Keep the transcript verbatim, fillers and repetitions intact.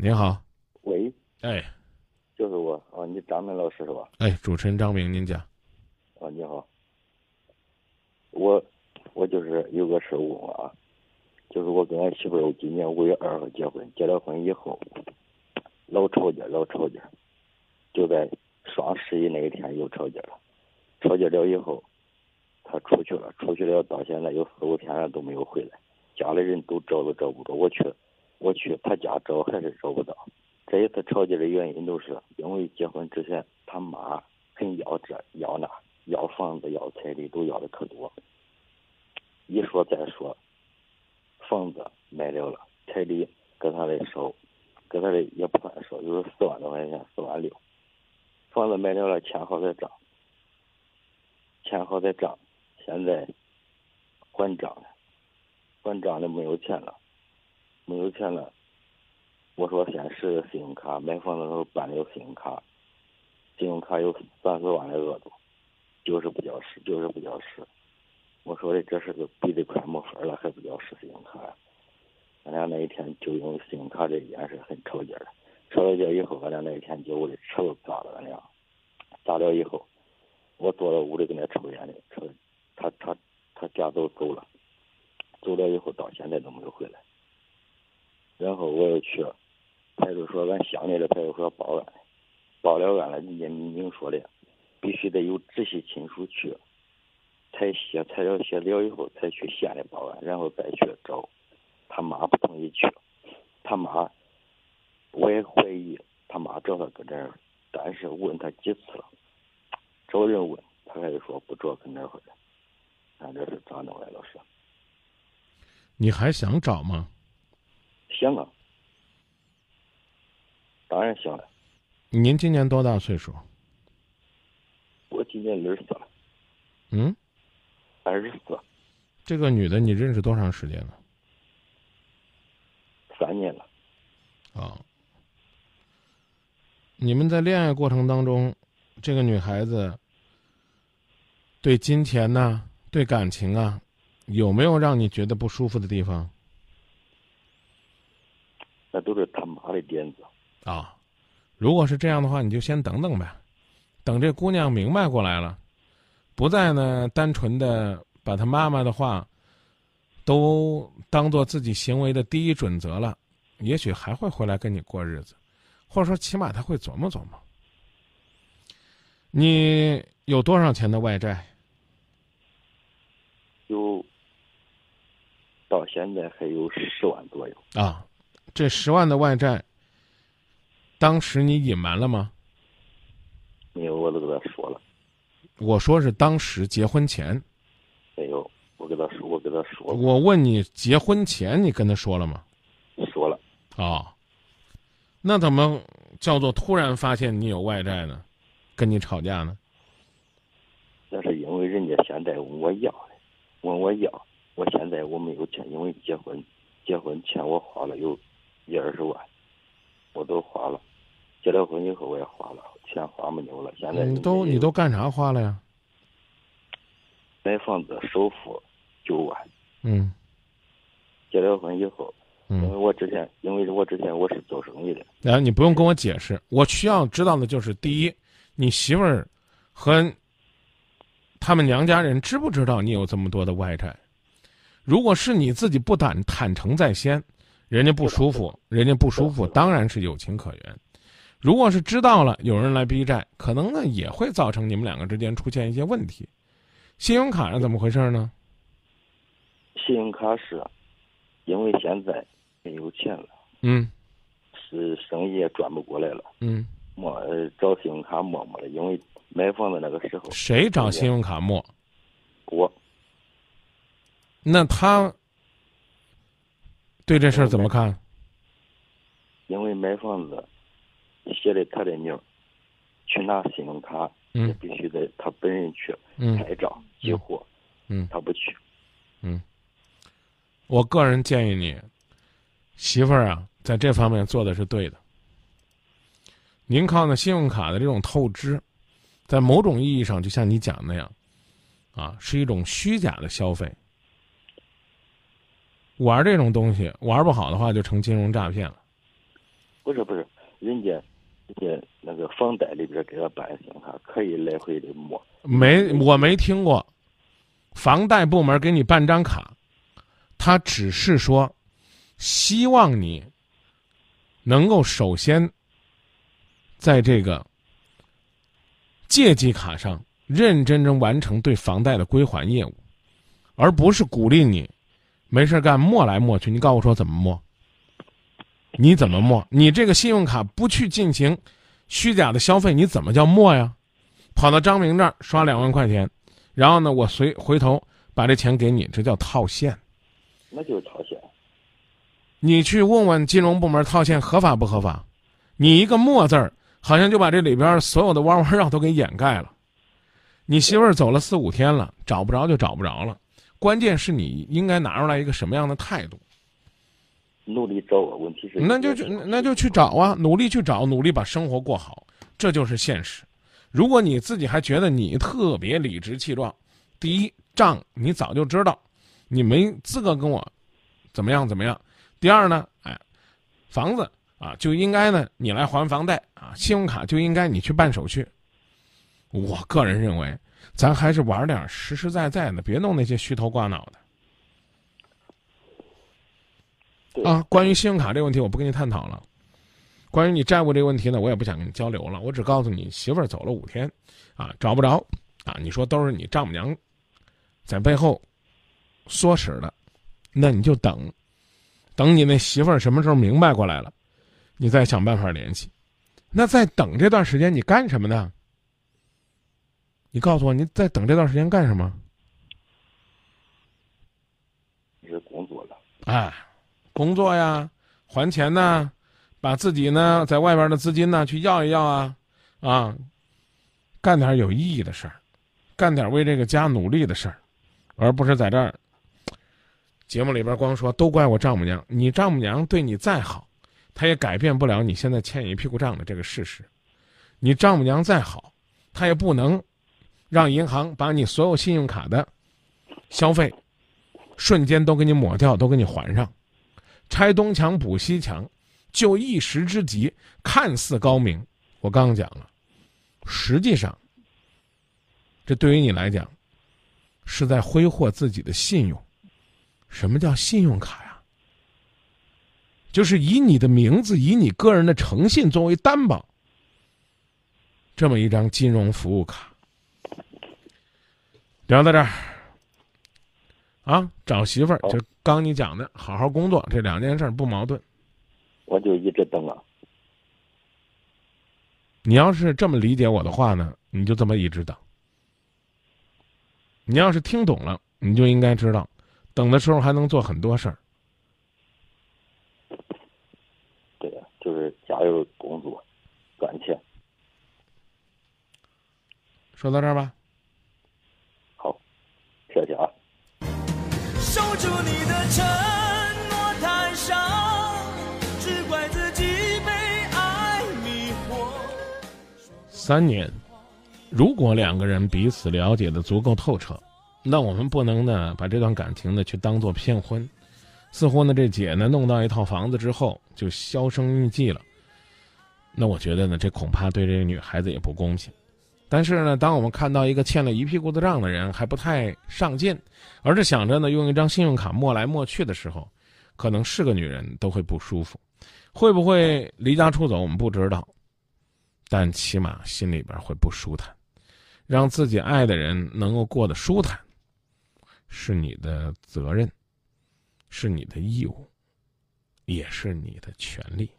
您好。喂。哎，就是我啊，你张明老师是吧？哎，主持人张明，您讲。啊，你好。我我就是有个事务啊，就是我跟我媳妇儿今年五月二号结婚，结了婚以后，老吵架，老吵架，就在双十一那一天又吵架了，吵架了以后。他出去了，出去了到现在有四五天了都没有回来，家里人都找都找不着，我去，我去他家找还是找不到。这一次吵架的原因都是因为结婚之前他妈很要这要那，要房子要彩礼都要的可多，一说再说，房子买了了，彩礼跟他来收，跟他来也不算收，就是四万多块钱，四万六，房子买了了，钱好在涨，钱好在涨。现在还账了，还账了没有钱了，没有钱了。我说先试信用卡，买房的时候办了有信用卡，信用卡有三四万的额度，就是不叫实，就是不叫实。我说的这是个逼得快没法了，还不叫实信用卡。俺俩那一天就因为信用卡这件事很吵架了，吵了架以后，俺俩那一天就屋里车都砸了，俺俩砸了以后，我坐到屋里跟他抽烟的抽。他他他家都走了，走了以后到现在都没有回来。然后我又去派出所，俺乡里的派出所报案，报了案了，人家民警说的，必须得有直系亲属去，采血，采了血了以后才去县里报案，然后再去找他妈，不同意去。他妈，我也怀疑他妈找他搁这儿，但是问他几次了，找人问他还是说不找跟这儿回来。俺这是咋弄来了？是，你还想找吗？想啊，当然想了。您今年多大岁数？我今年二十四了。嗯，二十四。这个女的你认识多长时间了？三年了。啊、哦，你们在恋爱过程当中，这个女孩子对金钱呢？对感情啊，有没有让你觉得不舒服的地方？那都是他妈的点子啊、哦！如果是这样的话，你就先等等呗，等这姑娘明白过来了，不再呢单纯的把她妈妈的话都当做自己行为的第一准则了，也许还会回来跟你过日子，或者说起码她会琢磨琢磨。你有多少钱的外债？有，到现在还有十万左右啊！这十万的外债，当时你隐瞒了吗？没有，我都跟他说了。我说是当时结婚前。没有，我跟他说，我跟他说了。我问你，结婚前你跟他说了吗？说了。哦，那怎么叫做突然发现你有外债呢？跟你吵架呢？那是因为人家现在问我要。问我要，我现在我没有钱，因为结婚，结婚钱我花了有一二十万，我都花了，结了婚以后我也花了，钱花没有了。现在你都你都干啥花了呀？买房子首付九万。嗯。结了婚以后，嗯、因为我之前，因为我之前我是做生意的。然后、啊、你不用跟我解释，我需要知道的就是：第一，你媳妇儿和。他们娘家人知不知道你有这么多的外债？如果是你自己不坦坦诚在先，人家不舒服，人家不舒服，当然是有情可原。如果是知道了，有人来逼债，可能呢也会造成你们两个之间出现一些问题。信用卡是怎么回事呢？信用卡是，因为现在没有钱了，嗯，是生意也转不过来了，嗯，我找信用卡摸摸了，因为。买房子那个时候，谁找信用卡磨？我。那他对这事儿怎么看？因为买房子写的他的名，去拿信用卡、嗯、也必须得他本人去拍照激活。嗯，他不去。嗯，我个人建议你媳妇儿啊，在这方面做的是对的。您靠那信用卡的这种透支。在某种意义上，就像你讲那样，啊，是一种虚假的消费。玩这种东西，玩不好的话就成金融诈骗了。不是不是，人家人家那个房贷里边给他办行，他可以来回的摸。没，我没听过，房贷部门给你办张卡，他只是说，希望你能够首先在这个借记卡上认真真完成对房贷的归还业务，而不是鼓励你没事干摸来摸去。你告诉我说怎么摸？你怎么摸？你这个信用卡不去进行虚假的消费，你怎么叫摸呀？跑到张明这儿刷两万块钱，然后呢，我随回头把这钱给你，这叫套现。那就是套现。你去问问金融部门套现合法不合法？你一个摸字儿，好像就把这里边所有的弯弯绕都给掩盖了。你媳妇儿走了四五天了，找不着就找不着了。关键是你应该拿出来一个什么样的态度？努力找啊，问题是那就去那就去找啊，努力去找，努力把生活过好，这就是现实。如果你自己还觉得你特别理直气壮，第一账你早就知道，你没资格跟我怎么样怎么样。第二呢，哎，房子啊就应该呢你来还房贷啊，信用卡就应该你去办手续。我个人认为，咱还是玩点实实在在的，别弄那些虚头挂脑的。啊，关于信用卡这个问题，我不跟你探讨了。关于你债务这个问题呢，我也不想跟你交流了。我只告诉你，媳妇儿走了五天，啊，找不着，啊，你说都是你丈母娘在背后唆使的，那你就等，等你那媳妇儿什么时候明白过来了，你再想办法联系。那在等这段时间，你干什么呢？你告诉我，你在等这段时间干什么？是工作了。哎，工作呀，还钱呐，把自己呢在外边的资金呢去要一要啊，啊，干点有意义的事儿，干点为这个家努力的事儿，而不是在这儿节目里边光说都怪我丈母娘。你丈母娘对你再好，她也改变不了你现在欠一屁股账的这个事实。你丈母娘再好，她也不能让银行把你所有信用卡的消费瞬间都给你抹掉，都给你还上。拆东墙补西墙，就一时之急，看似高明，我刚刚讲了，实际上这对于你来讲是在挥霍自己的信用。什么叫信用卡呀？就是以你的名字，以你个人的诚信作为担保，这么一张金融服务卡。聊到这儿啊，找媳妇儿就刚你讲的好好工作，这两件事不矛盾。我就一直等啊。你要是这么理解我的话呢，你就这么一直等。你要是听懂了，你就应该知道，等的时候还能做很多事儿。对呀，就是加油工作，赚钱。说到这儿吧。谢谢啊！守住你的承诺太少，只怪自己被爱迷惑。三年，如果两个人彼此了解的足够透彻，那我们不能呢把这段感情呢去当做骗婚。似乎呢这姐呢弄到一套房子之后就销声匿迹了，那我觉得呢这恐怕对这女孩子也不公平。但是呢，当我们看到一个欠了一屁股的账的人还不太上进，而是想着呢用一张信用卡摸来摸去的时候，可能是个女人都会不舒服。会不会离家出走我们不知道，但起码心里边会不舒坦。让自己爱的人能够过得舒坦，是你的责任，是你的义务，也是你的权利。